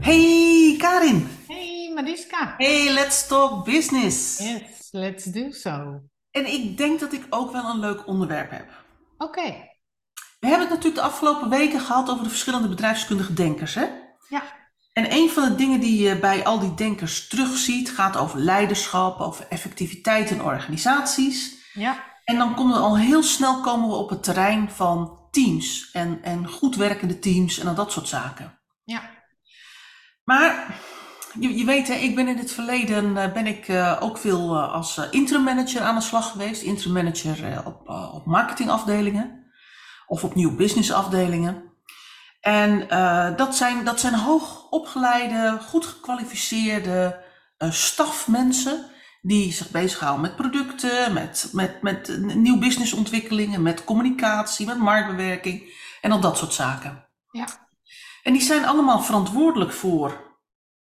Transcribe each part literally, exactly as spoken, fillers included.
Hey Karin. Hey Mariska. Hey, let's talk business. Yes, let's do so. En ik denk dat ik ook wel een leuk onderwerp heb. Oké. Okay. We hebben het natuurlijk de afgelopen weken gehad over de verschillende bedrijfskundige denkers, hè? Ja. En een van de dingen die je bij al die denkers terugziet gaat over leiderschap, over effectiviteit in organisaties. Ja. En dan komen we al heel snel komen we op het terrein van teams en, en goed werkende teams en al dat soort zaken. Ja. Maar je, je weet, hè, ik ben in het verleden ben ik uh, ook veel uh, als interim manager aan de slag geweest. Interim manager uh, op, uh, op marketingafdelingen of op nieuw businessafdelingen. En uh, dat zijn, dat zijn hoogopgeleide, goed gekwalificeerde uh, stafmensen die zich bezighouden met producten, met, met, met nieuw businessontwikkelingen, met communicatie, met marktbewerking en al dat soort zaken. Ja. En die zijn allemaal verantwoordelijk voor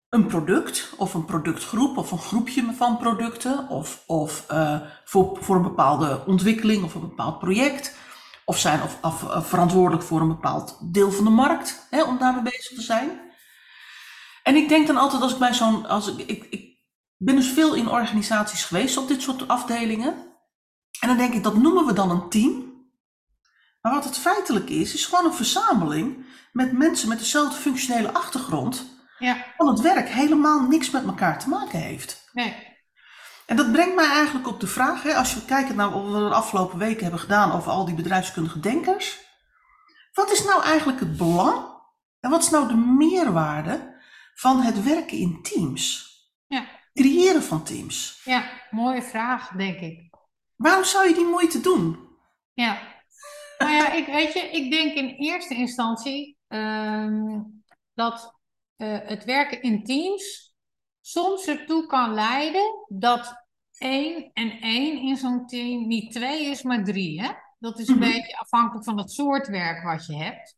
een product of een productgroep of een groepje van producten of, of uh, voor, voor een bepaalde ontwikkeling of een bepaald project. Of zijn of, of, of verantwoordelijk voor een bepaald deel van de markt, hè, om daarmee bezig te zijn. En ik denk dan altijd als ik bij zo'n... Als ik, ik, ik ben dus veel in organisaties geweest op dit soort afdelingen. En dan denk ik, dat noemen we dan een team. Maar wat het feitelijk is, is gewoon een verzameling met mensen met dezelfde functionele achtergrond. Ja. Van het werk helemaal niks met elkaar te maken heeft. Nee. En dat brengt mij eigenlijk op de vraag, hè, als we kijken naar wat we de afgelopen weken hebben gedaan over al die bedrijfskundige denkers. Wat is nou eigenlijk het belang en wat is nou de meerwaarde van het werken in teams? Ja. Creëren van teams. Ja, mooie vraag, denk ik. Waarom zou je die moeite doen? Ja, nou ja, ik, weet je, ik denk in eerste instantie uh, dat uh, het werken in teams soms ertoe kan leiden dat één en één in zo'n team niet twee is, maar drie. Hè? Dat is een mm-hmm. beetje afhankelijk van het soort werk wat je hebt.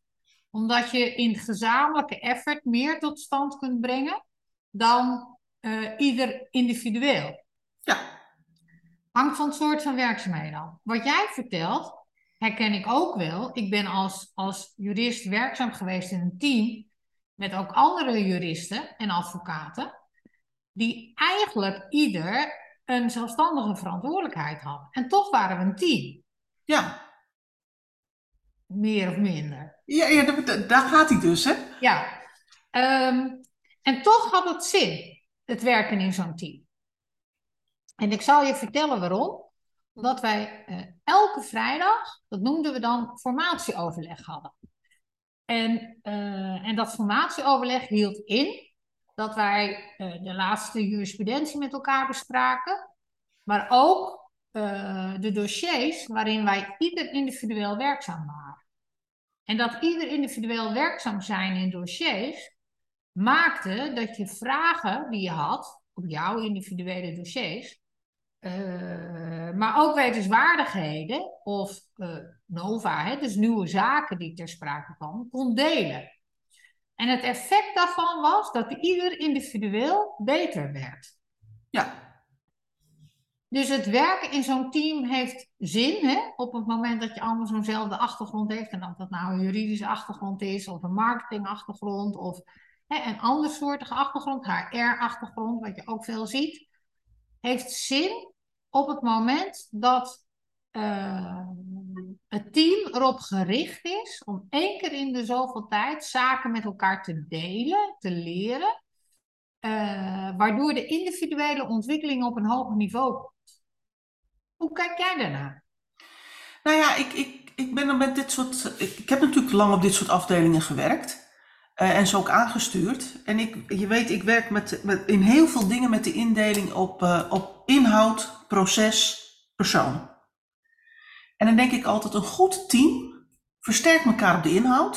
Omdat je in gezamenlijke effort meer tot stand kunt brengen dan uh, ieder individueel. Ja. Hangt van het soort van werkzaamheden af. Wat jij vertelt, herken ik ook wel. Ik ben als, als jurist werkzaam geweest in een team met ook andere juristen en advocaten. Die eigenlijk ieder een zelfstandige verantwoordelijkheid hadden. En toch waren we een team. Ja. Meer of minder. Ja, ja daar gaat hij dus, hè? Ja. Um, en toch had het zin, het werken in zo'n team. En ik zal je vertellen waarom. Omdat wij uh, elke vrijdag, dat noemden we dan, formatieoverleg hadden. En, uh, en dat formatieoverleg hield in dat wij uh, de laatste jurisprudentie met elkaar bespraken, maar ook uh, de dossiers waarin wij ieder individueel werkzaam waren. En dat ieder individueel werkzaam zijn in dossiers maakte dat je vragen die je had op jouw individuele dossiers, uh, maar ook wetenswaardigheden of uh, nova, hè, dus nieuwe zaken die ter sprake kwamen, kon delen. En het effect daarvan was dat ieder individueel beter werd. Ja. Dus het werken in zo'n team heeft zin, hè? Op het moment dat je allemaal zo'nzelfde achtergrond heeft. En of dat nou een juridische achtergrond is, of een marketingachtergrond, of hè, een ander soortige achtergrond, H R-achtergrond, wat je ook veel ziet. Heeft zin op het moment dat Uh, het team erop gericht is om één keer in de zoveel tijd zaken met elkaar te delen, te leren, uh, waardoor de individuele ontwikkeling op een hoger niveau komt. Hoe kijk jij daarnaar? Nou ja, ik, ik, ik ben er met dit soort. Ik, ik heb natuurlijk lang op dit soort afdelingen gewerkt uh, en ze ook aangestuurd. En ik, je weet, ik werk met, met, in heel veel dingen met de indeling op, uh, op inhoud, proces, persoon. En dan denk ik altijd, een goed team versterkt elkaar op de inhoud.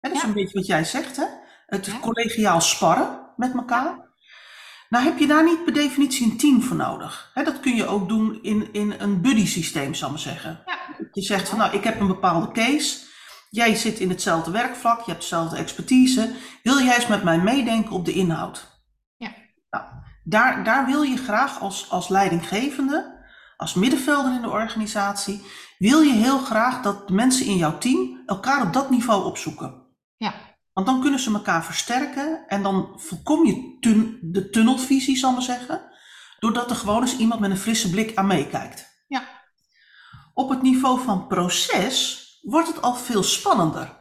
He, dat is ja. een beetje wat jij zegt, hè? Het ja. collegiaal sparren met elkaar. Nou heb je daar niet per definitie een team voor nodig. He, dat kun je ook doen in, in een buddy systeem, zal ik maar zeggen. Ja. Je zegt van, nou, ik heb een bepaalde case. Jij zit in hetzelfde werkvlak, je hebt dezelfde expertise. Wil jij eens met mij meedenken op de inhoud? Ja. Nou, daar, daar wil je graag als, als leidinggevende, als middenvelder in de organisatie, wil je heel graag dat de mensen in jouw team elkaar op dat niveau opzoeken. Ja. Want dan kunnen ze elkaar versterken en dan voorkom je tun de tunnelvisie, zal ik maar zeggen. Doordat er gewoon eens iemand met een frisse blik aan meekijkt. Ja. Op het niveau van proces wordt het al veel spannender.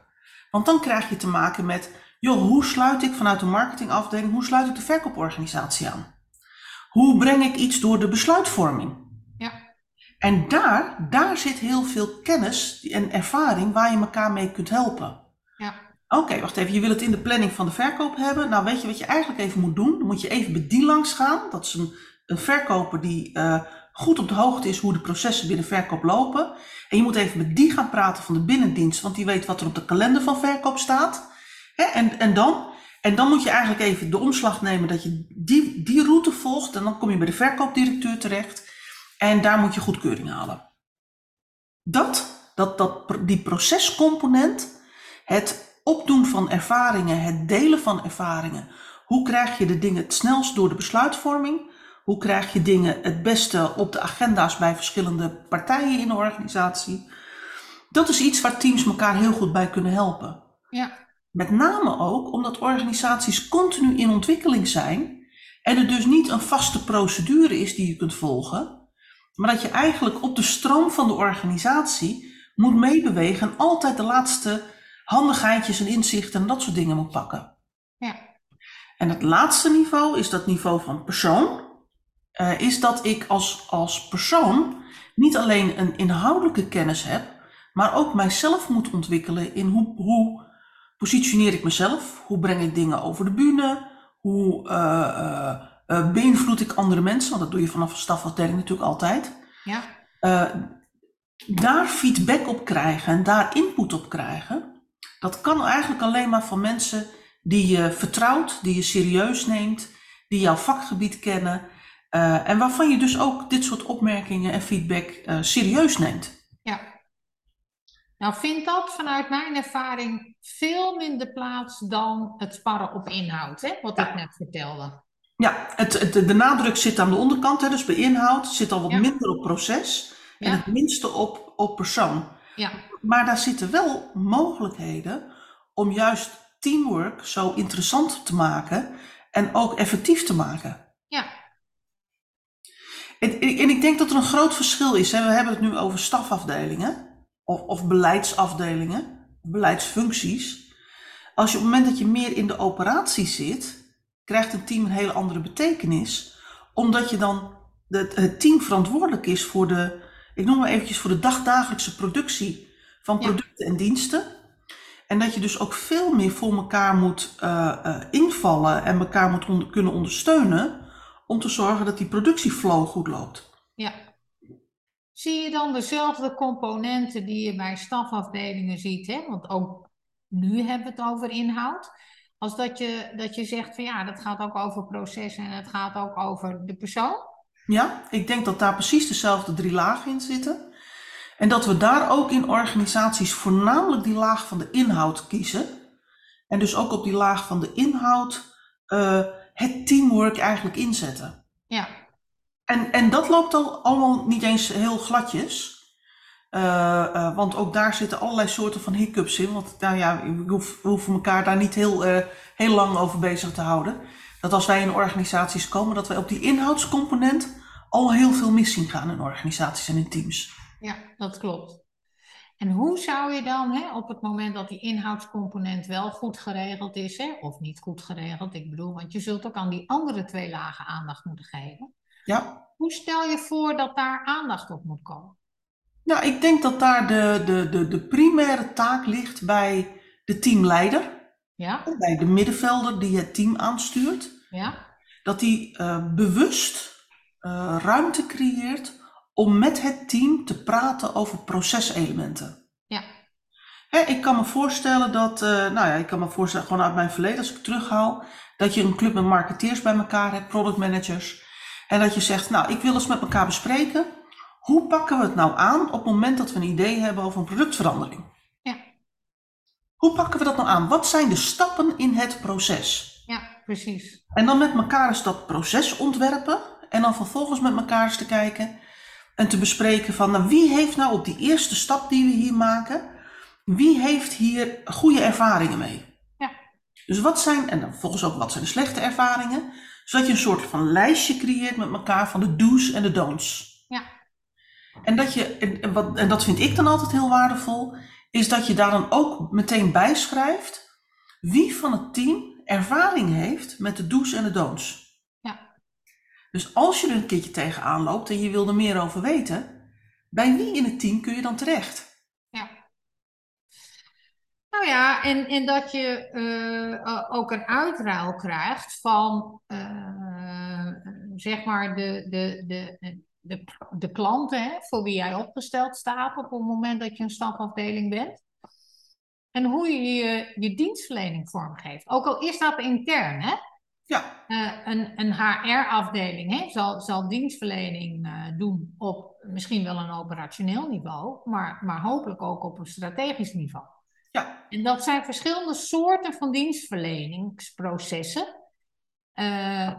Want dan krijg je te maken met, joh, hoe sluit ik vanuit de marketingafdeling, hoe sluit ik de verkooporganisatie aan? Hoe breng ik iets door de besluitvorming? Ja. En daar, daar zit heel veel kennis en ervaring waar je elkaar mee kunt helpen. Ja. Oké, okay, wacht even, je wil het in de planning van de verkoop hebben. Nou, weet je wat je eigenlijk even moet doen? Dan moet je even bij die langs gaan. Dat is een, een verkoper die uh, goed op de hoogte is hoe de processen binnen verkoop lopen. En je moet even met die gaan praten van de binnendienst, want die weet wat er op de kalender van verkoop staat. Hè? En, en, dan, en dan moet je eigenlijk even de omslag nemen dat je die, die route volgt. En dan kom je bij de verkoopdirecteur terecht. En daar moet je goedkeuring halen. Dat, dat, dat die procescomponent, het opdoen van ervaringen, het delen van ervaringen. Hoe krijg je de dingen het snelst door de besluitvorming? Hoe krijg je dingen het beste op de agenda's bij verschillende partijen in de organisatie? Dat is iets waar teams elkaar heel goed bij kunnen helpen. Ja. Met name ook omdat organisaties continu in ontwikkeling zijn en er dus niet een vaste procedure is die je kunt volgen, maar dat je eigenlijk op de stroom van de organisatie moet meebewegen en altijd de laatste handigheidjes en inzichten en dat soort dingen moet pakken. Ja. En het laatste niveau is dat niveau van persoon. Uh, is dat ik als, als persoon niet alleen een inhoudelijke kennis heb, maar ook mijzelf moet ontwikkelen in hoe, hoe positioneer ik mezelf, hoe breng ik dingen over de bühne, hoe uh, uh, uh, beïnvloed ik andere mensen, want dat doe je vanaf een stafafdeling natuurlijk altijd. Ja. Uh, daar feedback op krijgen en daar input op krijgen, dat kan eigenlijk alleen maar van mensen die je vertrouwt, die je serieus neemt, die jouw vakgebied kennen. Uh, en waarvan je dus ook dit soort opmerkingen en feedback uh, serieus neemt. Ja. Nou vindt dat vanuit mijn ervaring veel minder plaats dan het sparren op inhoud, hè? Wat ja. ik net vertelde. Ja, het, het, de nadruk zit aan de onderkant, hè? Dus bij inhoud zit al wat ja. minder op proces en ja. het minste op, op persoon. Ja. Maar daar zitten wel mogelijkheden om juist teamwork zo interessant te maken en ook effectief te maken. Ja. En, en ik denk dat er een groot verschil is. Hè? We hebben het nu over stafafdelingen of, of beleidsafdelingen, beleidsfuncties. Als je op het moment dat je meer in de operatie zit, krijgt een team een hele andere betekenis. Omdat je dan de, het team verantwoordelijk is voor de, ik noem maar eventjes, voor de dagdagelijkse productie van producten ja. en diensten. En dat je dus ook veel meer voor elkaar moet uh, uh, invallen en elkaar moet on- kunnen ondersteunen. Om te zorgen dat die productieflow goed loopt. Ja. Zie je dan dezelfde componenten die je bij stafafdelingen ziet, hè? Want ook nu hebben we het over inhoud, als dat je, dat je zegt van ja, dat gaat ook over processen en het gaat ook over de persoon? Ja, ik denk dat daar precies dezelfde drie lagen in zitten. En dat we daar ook in organisaties voornamelijk die laag van de inhoud kiezen. En dus ook op die laag van de inhoud uh, het teamwork eigenlijk inzetten. Ja. En, en dat loopt al allemaal niet eens heel gladjes. Uh, uh, want ook daar zitten allerlei soorten van hiccups in. Want nou ja, we hoeven, we hoeven elkaar daar niet heel, uh, heel lang over bezig te houden. Dat als wij in organisaties komen, dat wij op die inhoudscomponent al heel veel mis zien gaan in organisaties en in teams. Ja, dat klopt. En hoe zou je dan, hè, op het moment dat die inhoudscomponent wel goed geregeld is, hè, of niet goed geregeld, ik bedoel, want je zult ook aan die andere twee lagen aandacht moeten geven. Ja. Hoe stel je voor dat daar aandacht op moet komen? Nou, ik denk dat daar de, de, de, de primaire taak ligt bij de teamleider. Ja. Of bij de middenvelder die het team aanstuurt. Ja. Dat die uh, bewust uh, ruimte creëert om met het team te praten over proceselementen. Ja. Hè, ik kan me voorstellen dat, uh, nou ja, ik kan me voorstellen gewoon uit mijn verleden, als ik terughaal, dat je een club met marketeers bij elkaar hebt, productmanagers, en dat je zegt, nou, ik wil eens met elkaar bespreken, hoe pakken we het nou aan op het moment dat we een idee hebben over een productverandering? Ja. Hoe pakken we dat nou aan? Wat zijn de stappen in het proces? Ja, precies. En dan met elkaar eens dat proces ontwerpen, en dan vervolgens met elkaar eens te kijken en te bespreken van, nou, wie heeft nou op die eerste stap die we hier maken, wie heeft hier goede ervaringen mee? Ja. Dus wat zijn, en dan volgens ook wat zijn de slechte ervaringen, zodat je een soort van lijstje creëert met elkaar van de do's en de don'ts. Ja. En dat je, en, wat, en dat vind ik dan altijd heel waardevol, is dat je daar dan ook meteen bij schrijft wie van het team ervaring heeft met de do's en de don'ts. Ja. Dus als je er een keertje tegenaan loopt en je wil er meer over weten, bij wie in het team kun je dan terecht? Nou ja, en, en dat je uh, ook een uitruil krijgt van uh, zeg maar de, de, de, de, de klanten, hè, voor wie jij opgesteld staat op het moment dat je een stafafdeling bent. En hoe je je, je dienstverlening vormgeeft. Ook al is dat intern, hè? Ja. Uh, een, een H R-afdeling, hè, zal, zal dienstverlening uh, doen op misschien wel een operationeel niveau, maar, maar hopelijk ook op een strategisch niveau. Ja. En dat zijn verschillende soorten van dienstverleningsprocessen, uh,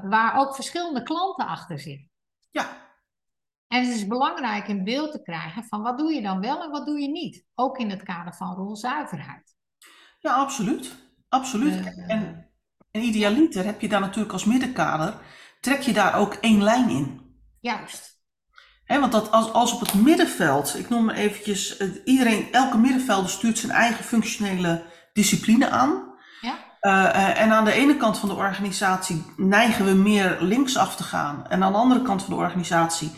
waar ook verschillende klanten achter zitten. Ja. En het is belangrijk in beeld te krijgen van wat doe je dan wel en wat doe je niet. Ook in het kader van rolzuiverheid. Ja, absoluut. Absoluut. Uh, en, en idealiter heb je daar natuurlijk als middenkader, trek je daar ook één lijn in. Juist. He, want dat als, als op het middenveld, ik noem maar eventjes, iedereen, elke middenvelder stuurt zijn eigen functionele discipline aan. Ja. Uh, en aan de ene kant van de organisatie neigen we meer linksaf te gaan. En aan de andere kant van de organisatie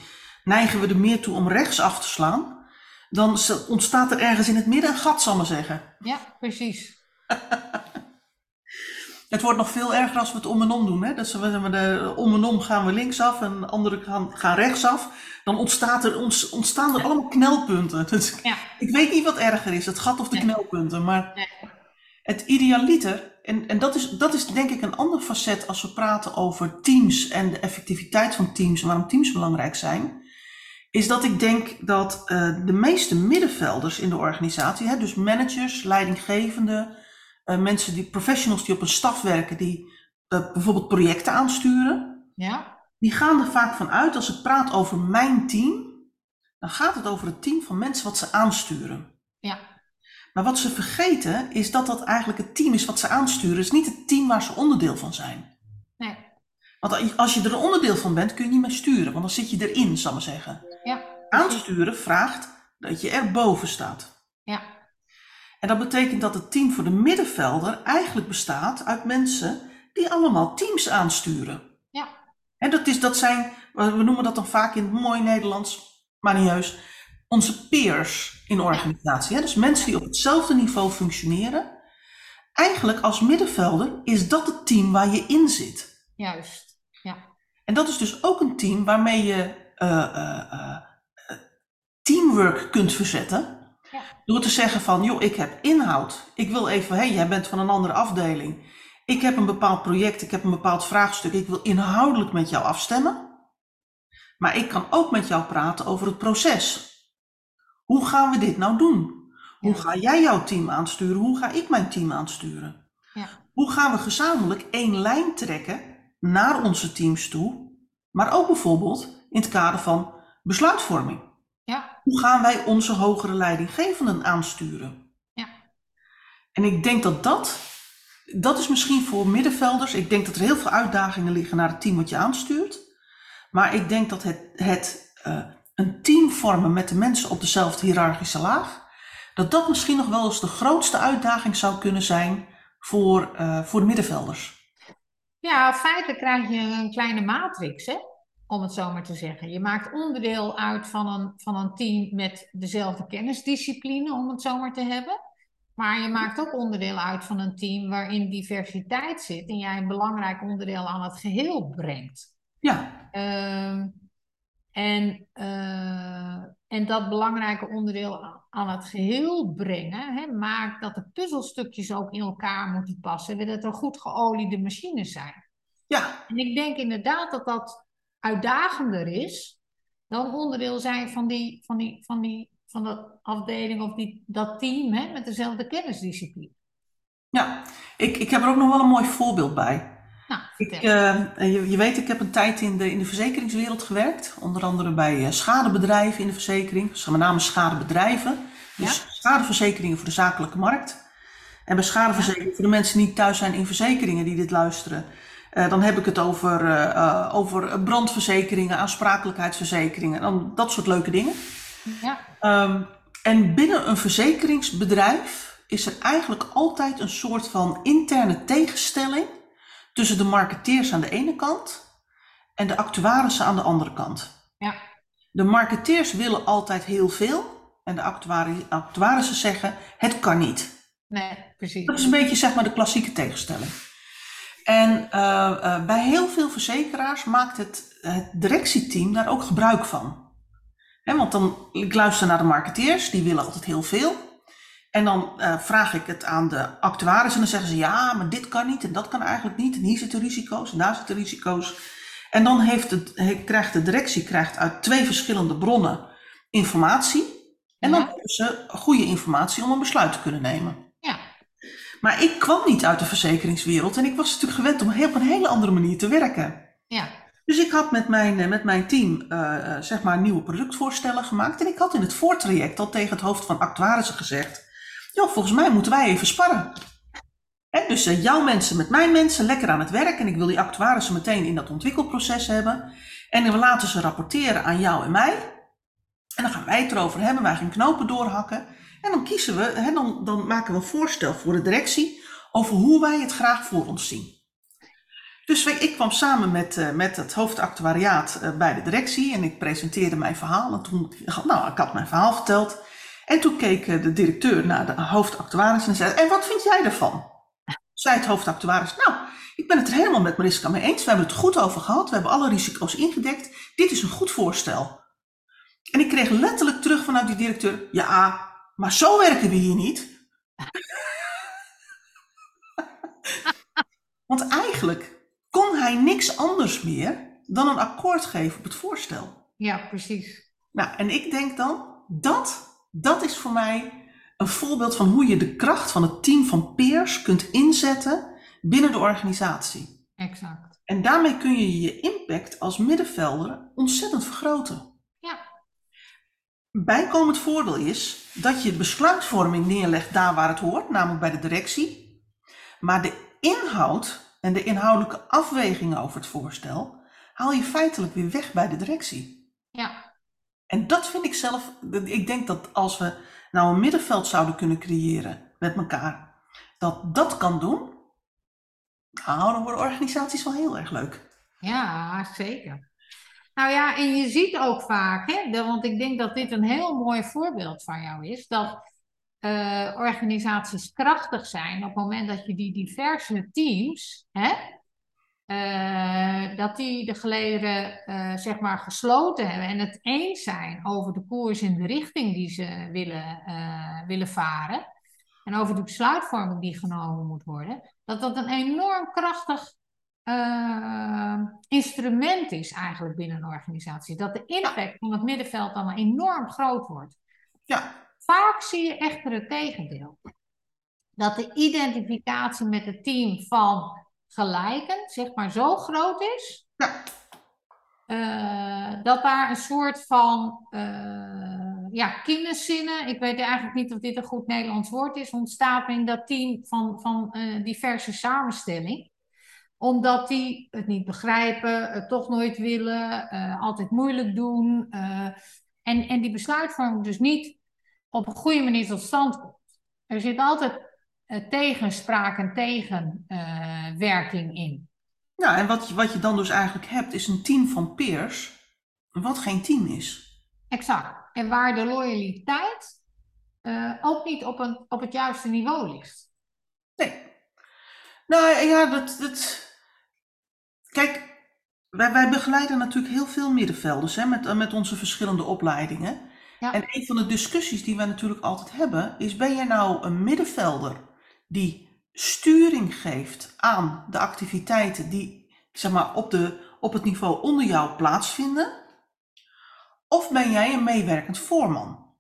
neigen we er meer toe om rechtsaf te slaan. Dan ontstaat er ergens in het midden een gat, zal maar zeggen. Ja, precies. Het wordt nog veel erger als we het om en om doen. Hè? Dus we, de, om en om gaan we linksaf en anderen gaan, gaan rechtsaf. Dan ontstaat er, ontstaan er allemaal knelpunten. Dus ja. Ik weet niet wat erger is, het gat of de nee. knelpunten. Maar nee. het idealiter, en, en dat, is, dat is denk ik een ander facet als we praten over teams en de effectiviteit van teams en waarom teams belangrijk zijn, is dat ik denk dat uh, de meeste middenvelders in de organisatie, hè, dus managers, leidinggevenden, Uh, mensen, die professionals die op een staf werken, die uh, bijvoorbeeld projecten aansturen, ja. die gaan er vaak van uit, als ik praat over mijn team, dan gaat het over het team van mensen wat ze aansturen. Ja. Maar wat ze vergeten is dat dat eigenlijk het team is wat ze aansturen, is niet het team waar ze onderdeel van zijn. Nee. Want als je er onderdeel van bent, kun je niet meer sturen, want dan zit je erin, zal ik maar zeggen. Ja. Aansturen vraagt dat je erboven staat. Ja. En dat betekent dat het team voor de middenvelder eigenlijk bestaat uit mensen die allemaal teams aansturen. Ja. En dat, is, dat zijn, we noemen dat dan vaak in het mooi Nederlands, maar niet heus, onze peers in organisatie. Ja. Dus mensen die op hetzelfde niveau functioneren. Eigenlijk als middenvelder is dat het team waar je in zit. Juist, ja. En dat is dus ook een team waarmee je uh, uh, uh, teamwork kunt verzetten. Door te zeggen van, joh, ik heb inhoud. Ik wil even, hé, hey, jij bent van een andere afdeling. Ik heb een bepaald project, ik heb een bepaald vraagstuk. Ik wil inhoudelijk met jou afstemmen. Maar ik kan ook met jou praten over het proces. Hoe gaan we dit nou doen? Hoe ja. ga jij jouw team aansturen? Hoe ga ik mijn team aansturen? Ja. Hoe gaan we gezamenlijk één lijn trekken naar onze teams toe? Maar ook bijvoorbeeld in het kader van besluitvorming. Ja. Hoe gaan wij onze hogere leidinggevenden aansturen? Ja. En ik denk dat dat, dat is misschien voor middenvelders, ik denk dat er heel veel uitdagingen liggen naar het team wat je aanstuurt. Maar ik denk dat het, het uh, een team vormen met de mensen op dezelfde hiërarchische laag, dat dat misschien nog wel eens de grootste uitdaging zou kunnen zijn voor, uh, voor de middenvelders. Ja, feitelijk krijg je een kleine matrix, hè? Om het zo maar te zeggen. Je maakt onderdeel uit van een, van een team met dezelfde kennisdiscipline, om het zo maar te hebben. Maar je maakt ook onderdeel uit van een team waarin diversiteit zit en jij een belangrijk onderdeel aan het geheel brengt. Ja. Uh, en, uh, en dat belangrijke onderdeel aan het geheel brengen, hè, maakt dat de puzzelstukjes ook in elkaar moeten passen, dat er goed geoliede machines zijn. Ja. En ik denk inderdaad dat dat uitdagender is dan onderdeel zijn van die, van die, van die, van de afdeling of die, dat team, hè, met dezelfde kennisdiscipline. Ja, ik, ik heb er ook nog wel een mooi voorbeeld bij. Nou, ik, uh, je, je weet, ik heb een tijd in de, in de verzekeringswereld gewerkt, onder andere bij uh, schadebedrijven in de verzekering, dus met name schadebedrijven, dus ja? schadeverzekeringen voor de zakelijke markt. En bij schadeverzekering, voor de mensen die niet thuis zijn in verzekeringen die dit luisteren, uh, dan heb ik het over, uh, over brandverzekeringen, aansprakelijkheidsverzekeringen, dan dat soort leuke dingen. Ja. Um, en binnen een verzekeringsbedrijf is er eigenlijk altijd een soort van interne tegenstelling tussen de marketeers aan de ene kant en de actuarissen aan de andere kant. Ja. De marketeers willen altijd heel veel en de actuari- actuarissen zeggen het kan niet. Nee, precies. Dat is een beetje zeg maar de klassieke tegenstelling. En uh, uh, bij heel veel verzekeraars maakt het, het directieteam daar ook gebruik van. He, want dan, ik luister naar de marketeers, die willen altijd heel veel. En dan uh, vraag ik het aan de actuaris en dan zeggen ze ja, maar dit kan niet en dat kan eigenlijk niet. En hier zitten risico's en daar zitten risico's. En dan heeft het, he, krijgt de directie krijgt uit twee verschillende bronnen informatie. En dan ja. hebben ze goede informatie om een besluit te kunnen nemen. Ja. Maar ik kwam niet uit de verzekeringswereld en ik was natuurlijk gewend om op een hele andere manier te werken. Ja. Dus ik had met mijn, met mijn team uh, zeg maar nieuwe productvoorstellen gemaakt. En ik had in het voortraject al tegen het hoofd van actuarissen gezegd: joh, volgens mij moeten wij even sparren. Hè, dus uh, jouw mensen met mijn mensen, lekker aan het werk. En ik wil die actuarissen meteen in dat ontwikkelproces hebben. En we laten ze rapporteren aan jou en mij. En dan gaan wij het erover hebben, wij gaan knopen doorhakken. En dan kiezen we, hè, dan, dan maken we een voorstel voor de directie over hoe wij het graag voor ons zien. Dus ik kwam samen met, uh, met het hoofdactuariaat uh, bij de directie en ik presenteerde mijn verhaal. En toen, nou, ik had mijn verhaal verteld. En toen keek uh, de directeur naar de hoofdactuaris en zei: en wat vind jij daarvan? Zei het hoofdactuaris: nou, ik ben het er helemaal met Mariska mee eens. We hebben het goed over gehad. We hebben alle risico's ingedekt. Dit is een goed voorstel. En ik kreeg letterlijk terug vanuit die directeur: ja, maar zo werken we hier niet. Want eigenlijk kon hij niks anders meer dan een akkoord geven op het voorstel. Ja, precies. Nou, en ik denk dan, dat, dat is voor mij een voorbeeld van hoe je de kracht van het team van peers kunt inzetten binnen de organisatie. Exact. En daarmee kun je je impact als middenvelder ontzettend vergroten. Ja. Bijkomend voordeel is dat je besluitvorming neerlegt daar waar het hoort, namelijk bij de directie. Maar de inhoud en de inhoudelijke afwegingen over het voorstel haal je feitelijk weer weg bij de directie. Ja. En dat vind ik zelf, ik denk dat als we nou een middenveld zouden kunnen creëren met elkaar, dat dat kan doen, nou, dan worden organisaties wel heel erg leuk. Ja, zeker. Nou ja, en je ziet ook vaak, hè, want ik denk dat dit een heel mooi voorbeeld van jou is, dat Uh, organisaties krachtig zijn op het moment dat je die diverse teams, hè, uh, dat die de geleden uh, zeg maar gesloten hebben en het eens zijn over de koers en de richting die ze willen, uh, willen varen en over de besluitvorming die genomen moet worden, dat dat een enorm krachtig uh, instrument is eigenlijk binnen een organisatie. Dat de impact van het middenveld dan enorm groot wordt. Ja. Vaak zie je echter het tegendeel. Dat de identificatie met het team van gelijken, zeg maar, zo groot is. Ja. Uh, dat daar een soort van uh, ja, kinderzinnen, ik weet eigenlijk niet of dit een goed Nederlands woord is, ontstaat in dat team van, van uh, diverse samenstelling. Omdat die het niet begrijpen, het toch nooit willen, uh, altijd moeilijk doen. Uh, en, en die besluitvorming dus niet op een goede manier tot stand komt. Er zit altijd uh, tegenspraak en tegenwerking uh, in. Ja, en wat, wat je dan dus eigenlijk hebt, is een team van peers, wat geen team is. Exact. En waar de loyaliteit uh, ook niet op, een, op het juiste niveau ligt. Nee. Nou ja, dat... dat... Kijk, wij, wij begeleiden natuurlijk heel veel middenvelders, hè, met, met onze verschillende opleidingen. Ja. En een van de discussies die wij natuurlijk altijd hebben is: ben jij nou een middenvelder die sturing geeft aan de activiteiten die, zeg maar, op, de, op het niveau onder jou plaatsvinden? Of ben jij een meewerkend voorman?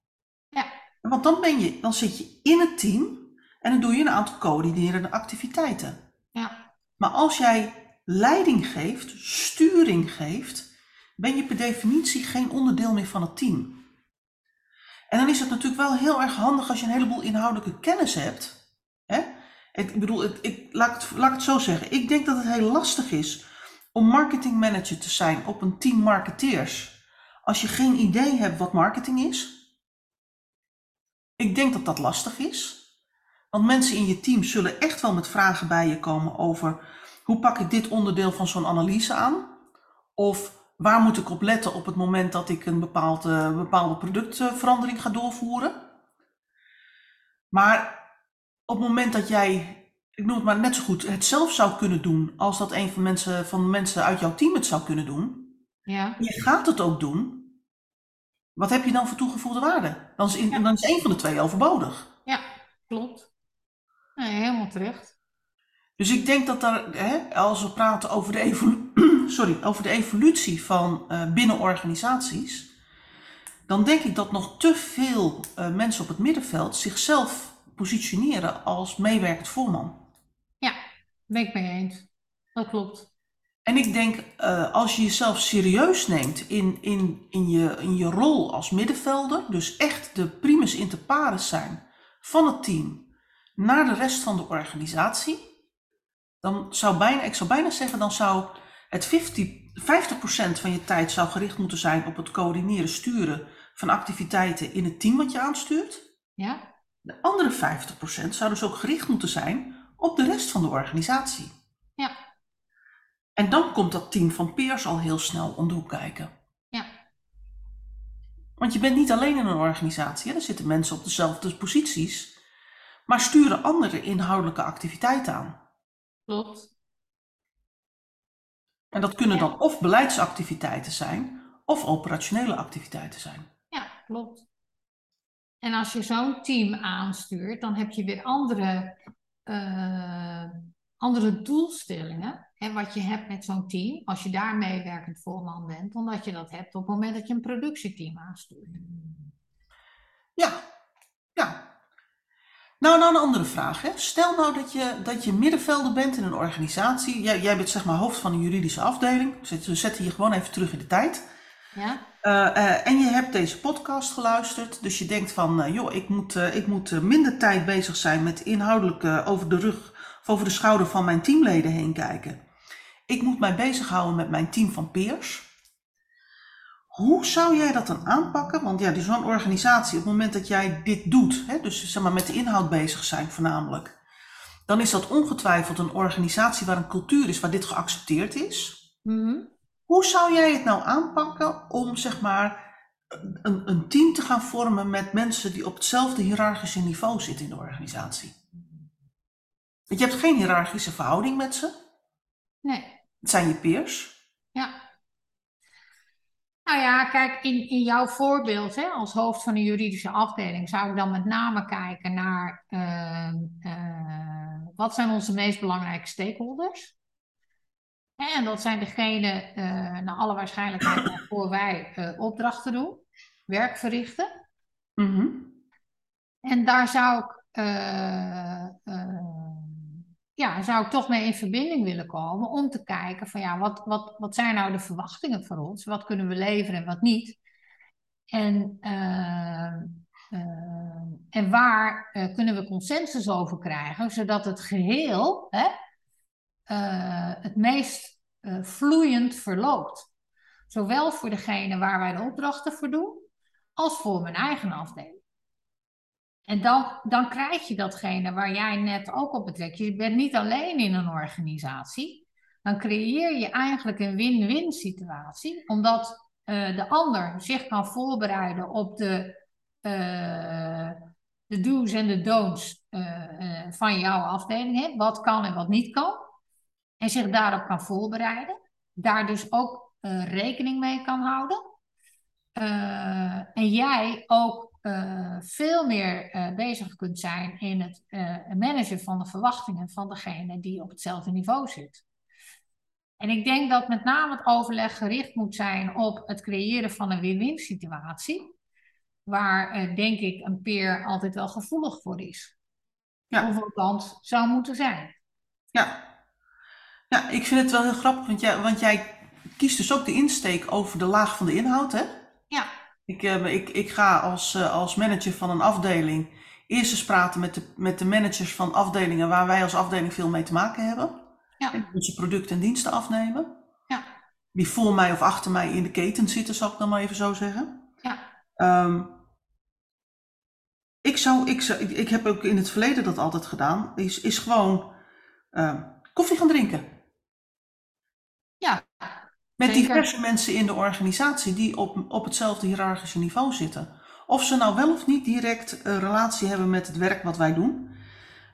Ja. Want dan, ben je, dan zit je in het team en dan doe je een aantal coördinerende activiteiten. Ja. Maar als jij leiding geeft, sturing geeft, ben je per definitie geen onderdeel meer van het team. En dan is het natuurlijk wel heel erg handig als je een heleboel inhoudelijke kennis hebt. Hè? Het, ik bedoel, het, ik, laat, ik het, laat ik het zo zeggen. Ik denk dat het heel lastig is om marketingmanager te zijn op een team marketeers. Als je geen idee hebt wat marketing is. Ik denk dat dat lastig is. Want mensen in je team zullen echt wel met vragen bij je komen over hoe pak ik dit onderdeel van zo'n analyse aan? Of waar moet ik op letten op het moment dat ik een bepaalde, bepaalde productverandering ga doorvoeren? Maar op het moment dat jij, ik noem het maar net zo goed, het zelf zou kunnen doen als dat een van de mensen, van mensen uit jouw team het zou kunnen doen. Ja. Je gaat het ook doen. Wat heb je dan voor toegevoegde waarde? Dan is, in, ja. dan is één van de twee overbodig. Ja, klopt. Nee, helemaal terecht. Dus ik denk dat daar, hè, als we praten over de, evolu- Sorry, over de evolutie van uh, binnen organisaties, dan denk ik dat nog te veel uh, mensen op het middenveld zichzelf positioneren als meewerkend voorman. Ja, ben ik mee eens. Dat klopt. En ik denk, uh, als je jezelf serieus neemt in, in, in, je, in je rol als middenvelder, dus echt de primus inter pares zijn van het team naar de rest van de organisatie, dan zou bijna, ik zou bijna zeggen, dan zou het vijftig procent van je tijd zou gericht moeten zijn op het coördineren, sturen van activiteiten in het team wat je aanstuurt. Ja. De andere vijftig procent zou dus ook gericht moeten zijn op de rest van de organisatie. Ja. En dan komt dat team van peers al heel snel om de hoek kijken. Ja. Want je bent niet alleen in een organisatie, hè? Er zitten mensen op dezelfde posities, maar sturen andere inhoudelijke activiteiten aan. Klopt. En dat kunnen ja. dan of beleidsactiviteiten zijn, of operationele activiteiten zijn. Ja, klopt. En als je zo'n team aanstuurt, dan heb je weer andere, uh, andere doelstellingen. En wat je hebt met zo'n team, als je daar meewerkend voorman bent, dan dat je dat hebt op het moment dat je een productieteam aanstuurt. Ja, ja. Nou, nou een andere vraag. Hè? Stel nou dat je, dat je middenvelder bent in een organisatie. Jij, jij bent zeg maar hoofd van een juridische afdeling. We zetten je gewoon even terug in de tijd. Ja. Uh, uh, en je hebt deze podcast geluisterd, dus je denkt van, uh, joh, ik moet, uh, ik moet minder tijd bezig zijn met inhoudelijk uh, over de rug of over de schouder van mijn teamleden heen kijken. Ik moet mij bezighouden met mijn team van peers. Hoe zou jij dat dan aanpakken? Want ja, zo'n organisatie, op het moment dat jij dit doet, hè, dus zeg maar met de inhoud bezig zijn voornamelijk, dan is dat ongetwijfeld een organisatie waar een cultuur is waar dit geaccepteerd is. Mm-hmm. Hoe zou jij het nou aanpakken om zeg maar een, een team te gaan vormen met mensen die op hetzelfde hiërarchische niveau zitten in de organisatie? Want je hebt geen hiërarchische verhouding met ze. Nee. Het zijn je peers. Ja. Nou ja, kijk, in, in jouw voorbeeld, hè, als hoofd van een juridische afdeling, zou ik dan met name kijken naar uh, uh, wat zijn onze meest belangrijke stakeholders? En dat zijn degenen, uh, naar alle waarschijnlijkheid, waarvoor wij uh, opdrachten doen, werk verrichten. Mm-hmm. En daar zou ik, uh, uh, ja, zou ik toch mee in verbinding willen komen om te kijken van ja, wat, wat, wat zijn nou de verwachtingen van ons? Wat kunnen we leveren en wat niet? En, uh, uh, en waar uh, kunnen we consensus over krijgen, zodat het geheel... Hè, Uh, het meest uh, vloeiend verloopt. Zowel voor degene waar wij de opdrachten voor doen, als voor mijn eigen afdeling. En dan, dan krijg je datgene waar jij net ook op betrekt. Je bent niet alleen in een organisatie. Dan creëer je eigenlijk een win-win situatie. Omdat uh, de ander zich kan voorbereiden op de, uh, de do's en de don'ts uh, uh, van jouw afdeling. Hè? Wat kan en wat niet kan. En zich daarop kan voorbereiden. Daar dus ook uh, rekening mee kan houden. Uh, en jij ook uh, veel meer uh, bezig kunt zijn in het uh, managen van de verwachtingen van degene die op hetzelfde niveau zit. En ik denk dat met name het overleg gericht moet zijn op het creëren van een win-win situatie. Waar uh, denk ik een peer altijd wel gevoelig voor is. Ja. Of ook land zou moeten zijn. Ja. Ja, ik vind het wel heel grappig, want jij, want jij kiest dus ook de insteek over de laag van de inhoud, hè? Ja. Ik, ik, ik ga als, als manager van een afdeling eerst eens praten met de, met de managers van afdelingen waar wij als afdeling veel mee te maken hebben. Ja. Onze producten en diensten afnemen. Ja. Die voor mij of achter mij in de keten zitten, zal ik dan maar even zo zeggen. Ja. Um, ik, zou, ik, zou, ik, ik heb ook in het verleden dat altijd gedaan, is, is gewoon uh, koffie gaan drinken. Ja. Met zeker. Diverse mensen in de organisatie die op, op hetzelfde hiërarchische niveau zitten. Of ze nou wel of niet direct een relatie hebben met het werk wat wij doen.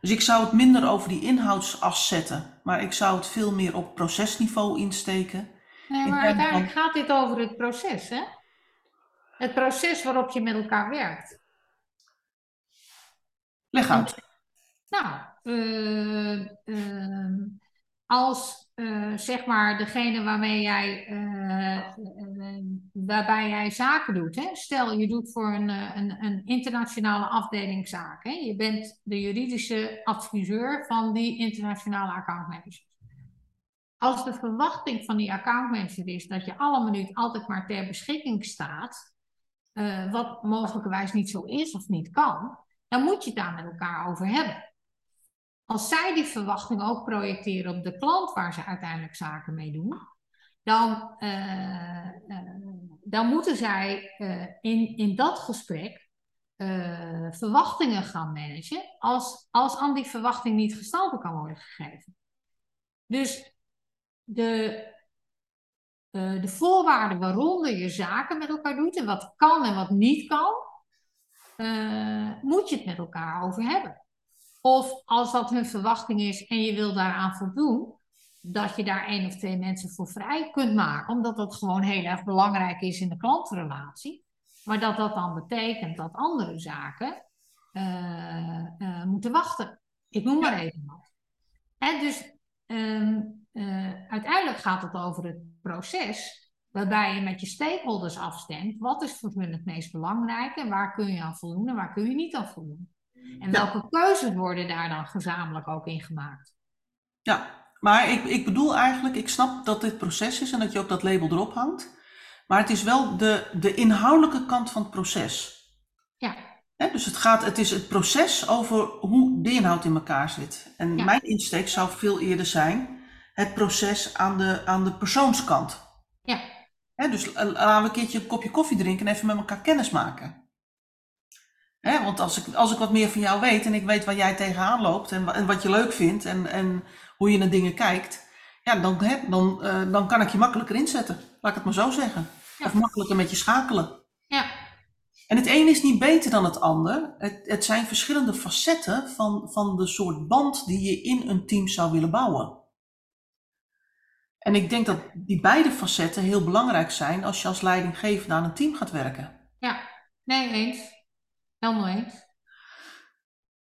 Dus ik zou het minder over die inhoudsas zetten. Maar ik zou het veel meer op procesniveau insteken. Nee, maar uiteindelijk van... gaat dit over het proces, hè? Het proces waarop je met elkaar werkt. Leg uit. Nou, uh, uh, als... Uh, zeg maar degene waarmee jij, uh, uh, waarbij jij zaken doet. Hè? Stel, je doet voor een, een, een internationale afdeling zaken. Hè? Je bent de juridische adviseur van die internationale accountmanager. Als de verwachting van die accountmanager is dat je alle minuut altijd maar ter beschikking staat, uh, wat mogelijkerwijs niet zo is of niet kan, dan moet je het daar met elkaar over hebben. Als zij die verwachting ook projecteren op de klant waar ze uiteindelijk zaken mee doen, dan, uh, uh, dan moeten zij uh, in, in dat gesprek uh, verwachtingen gaan managen als, als aan die verwachting niet gestalte kan worden gegeven. Dus de, uh, de voorwaarden waaronder je zaken met elkaar doet en wat kan en wat niet kan, uh, moet je het met elkaar over hebben. Of als dat hun verwachting is en je wil daaraan voldoen, dat je daar één of twee mensen voor vrij kunt maken. Omdat dat gewoon heel erg belangrijk is in de klantrelatie. Maar dat dat dan betekent dat andere zaken uh, uh, moeten wachten. Ik noem maar even wat. En dus um, uh, uiteindelijk gaat het over het proces waarbij je met je stakeholders afstemt. Wat is voor hun het meest belangrijke en waar kun je aan voldoen en waar kun je niet aan voldoen. En welke ja. keuzes worden daar dan gezamenlijk ook in gemaakt? Ja, maar ik, ik bedoel eigenlijk, ik snap dat dit proces is en dat je ook dat label erop hangt. Maar het is wel de, de inhoudelijke kant van het proces. Ja. He, dus het, gaat, het is het proces over hoe de inhoud in elkaar zit. En ja. mijn insteek zou veel eerder zijn het proces aan de, aan de persoonskant. Ja. He, dus laten we een keertje een kopje koffie drinken en even met elkaar kennis maken. He, want als ik, als ik wat meer van jou weet en ik weet waar jij tegenaan loopt en, en wat je leuk vindt en, en hoe je naar dingen kijkt, ja, dan, he, dan, uh, dan kan ik je makkelijker inzetten. Laat ik het maar zo zeggen. Ja. Of makkelijker met je schakelen. Ja. En het een is niet beter dan het ander. Het, het zijn verschillende facetten van, van de soort band die je in een team zou willen bouwen. En ik denk dat die beide facetten heel belangrijk zijn als je als leidinggevende aan een team gaat werken. Ja, nee eens. Helemaal eens.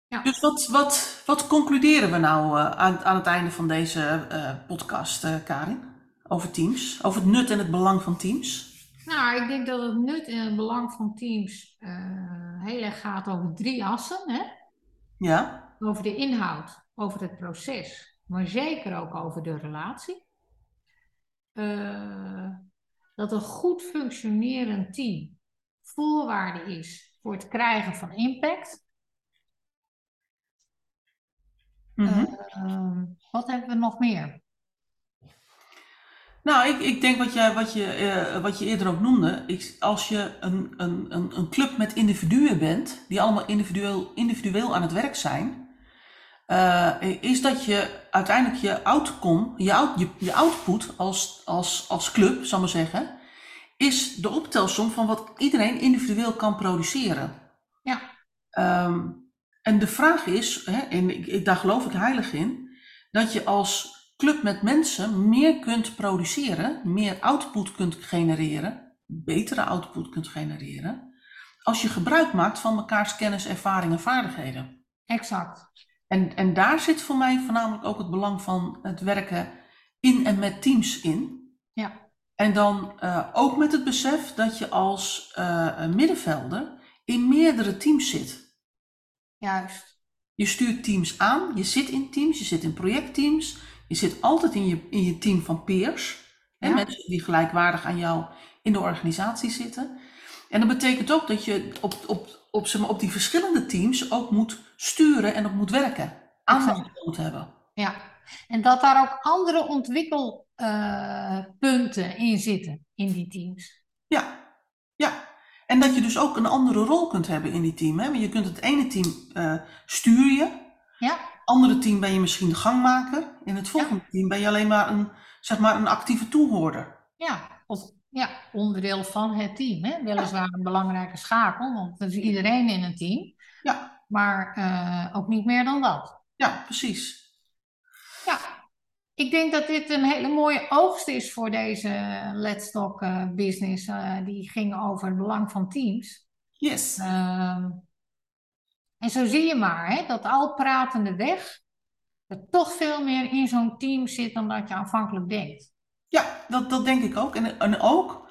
Ja. Dus wat, wat, wat concluderen we nou uh, aan, aan het einde van deze uh, podcast, uh, Karin? Over teams? Over het nut en het belang van teams? Nou, ik denk dat het nut en het belang van teams uh, heel erg gaat over drie assen. Hè? Ja. Over de inhoud, over het proces, maar zeker ook over de relatie. Uh, dat een goed functionerend team voorwaarde is voor het krijgen van impact. Mm-hmm. uh, wat hebben we nog meer? Nou, ik, ik denk wat, jij, wat, je, uh, wat je eerder ook noemde. Ik, als je een, een, een, een club met individuen bent, die allemaal individueel, individueel aan het werk zijn, uh, is dat je uiteindelijk je outcome, je, out, je, je output als, als, als club, zal ik maar zeggen, is de optelsom van wat iedereen individueel kan produceren. Ja. Um, en de vraag is, hè, en ik, ik, daar geloof ik heilig in, dat je als club met mensen meer kunt produceren, meer output kunt genereren, betere output kunt genereren, als je gebruik maakt van mekaars kennis, ervaring en vaardigheden. Exact. En, en daar zit voor mij voornamelijk ook het belang van het werken in en met teams in. Ja. En dan uh, ook met het besef dat je als uh, middenvelder in meerdere teams zit. Juist. Je stuurt teams aan, je zit in teams, je zit in projectteams. Je zit altijd in je, in je team van peers. Ja. Hè, mensen die gelijkwaardig aan jou in de organisatie zitten. En dat betekent ook dat je op, op, op, zeg maar, op die verschillende teams ook moet sturen en op moet werken. Aandacht moet hebben. Ja, en dat daar ook andere ontwikkelpunten uh, in zitten in die teams. Ja, ja. En dat je dus ook een andere rol kunt hebben in die team. Hè? Want je kunt het ene team uh, stuur je. Ja. Andere team ben je misschien de gangmaker. In het volgende ja. team ben je alleen maar een, zeg maar een actieve toehoorder. Ja, of ja, onderdeel van het team. Hè? Weliswaar ja. een belangrijke schakel, want er is iedereen in een team. Ja. Maar uh, ook niet meer dan dat. Ja, precies. Ja, ik denk dat dit een hele mooie oogst is voor deze Let's Talk uh, business. Uh, die ging over het belang van teams. Yes. Uh, en zo zie je maar, hè, dat al pratende weg er toch veel meer in zo'n team zit dan dat je aanvankelijk denkt. Ja, dat, dat denk ik ook. En, en ook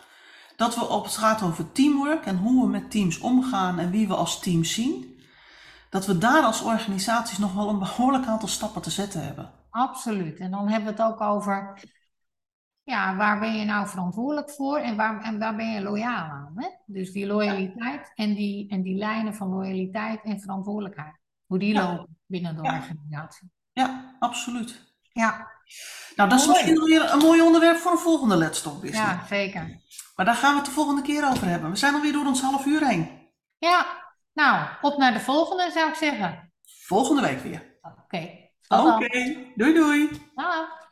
dat we op het gaat over teamwork en hoe we met teams omgaan en wie we als team zien. Dat we daar als organisaties nog wel een behoorlijk aantal stappen te zetten hebben. Absoluut. En dan hebben we het ook over, ja, waar ben je nou verantwoordelijk voor en waar, en waar ben je loyaal aan? Hè? Dus die loyaliteit ja. en, die, en die lijnen van loyaliteit en verantwoordelijkheid. Hoe die ja. lopen binnen de ja. organisatie. Ja, absoluut. Ja. Nou, dat is mooi. Misschien weer een mooi onderwerp voor een volgende Let's Talk Business. Ja, zeker. Maar daar gaan we het de volgende keer over hebben. We zijn alweer door ons half uur heen. Ja, nou, op naar de volgende zou ik zeggen. Volgende week weer. Oké. Okay. Oké, okay. Doei doei. Dag.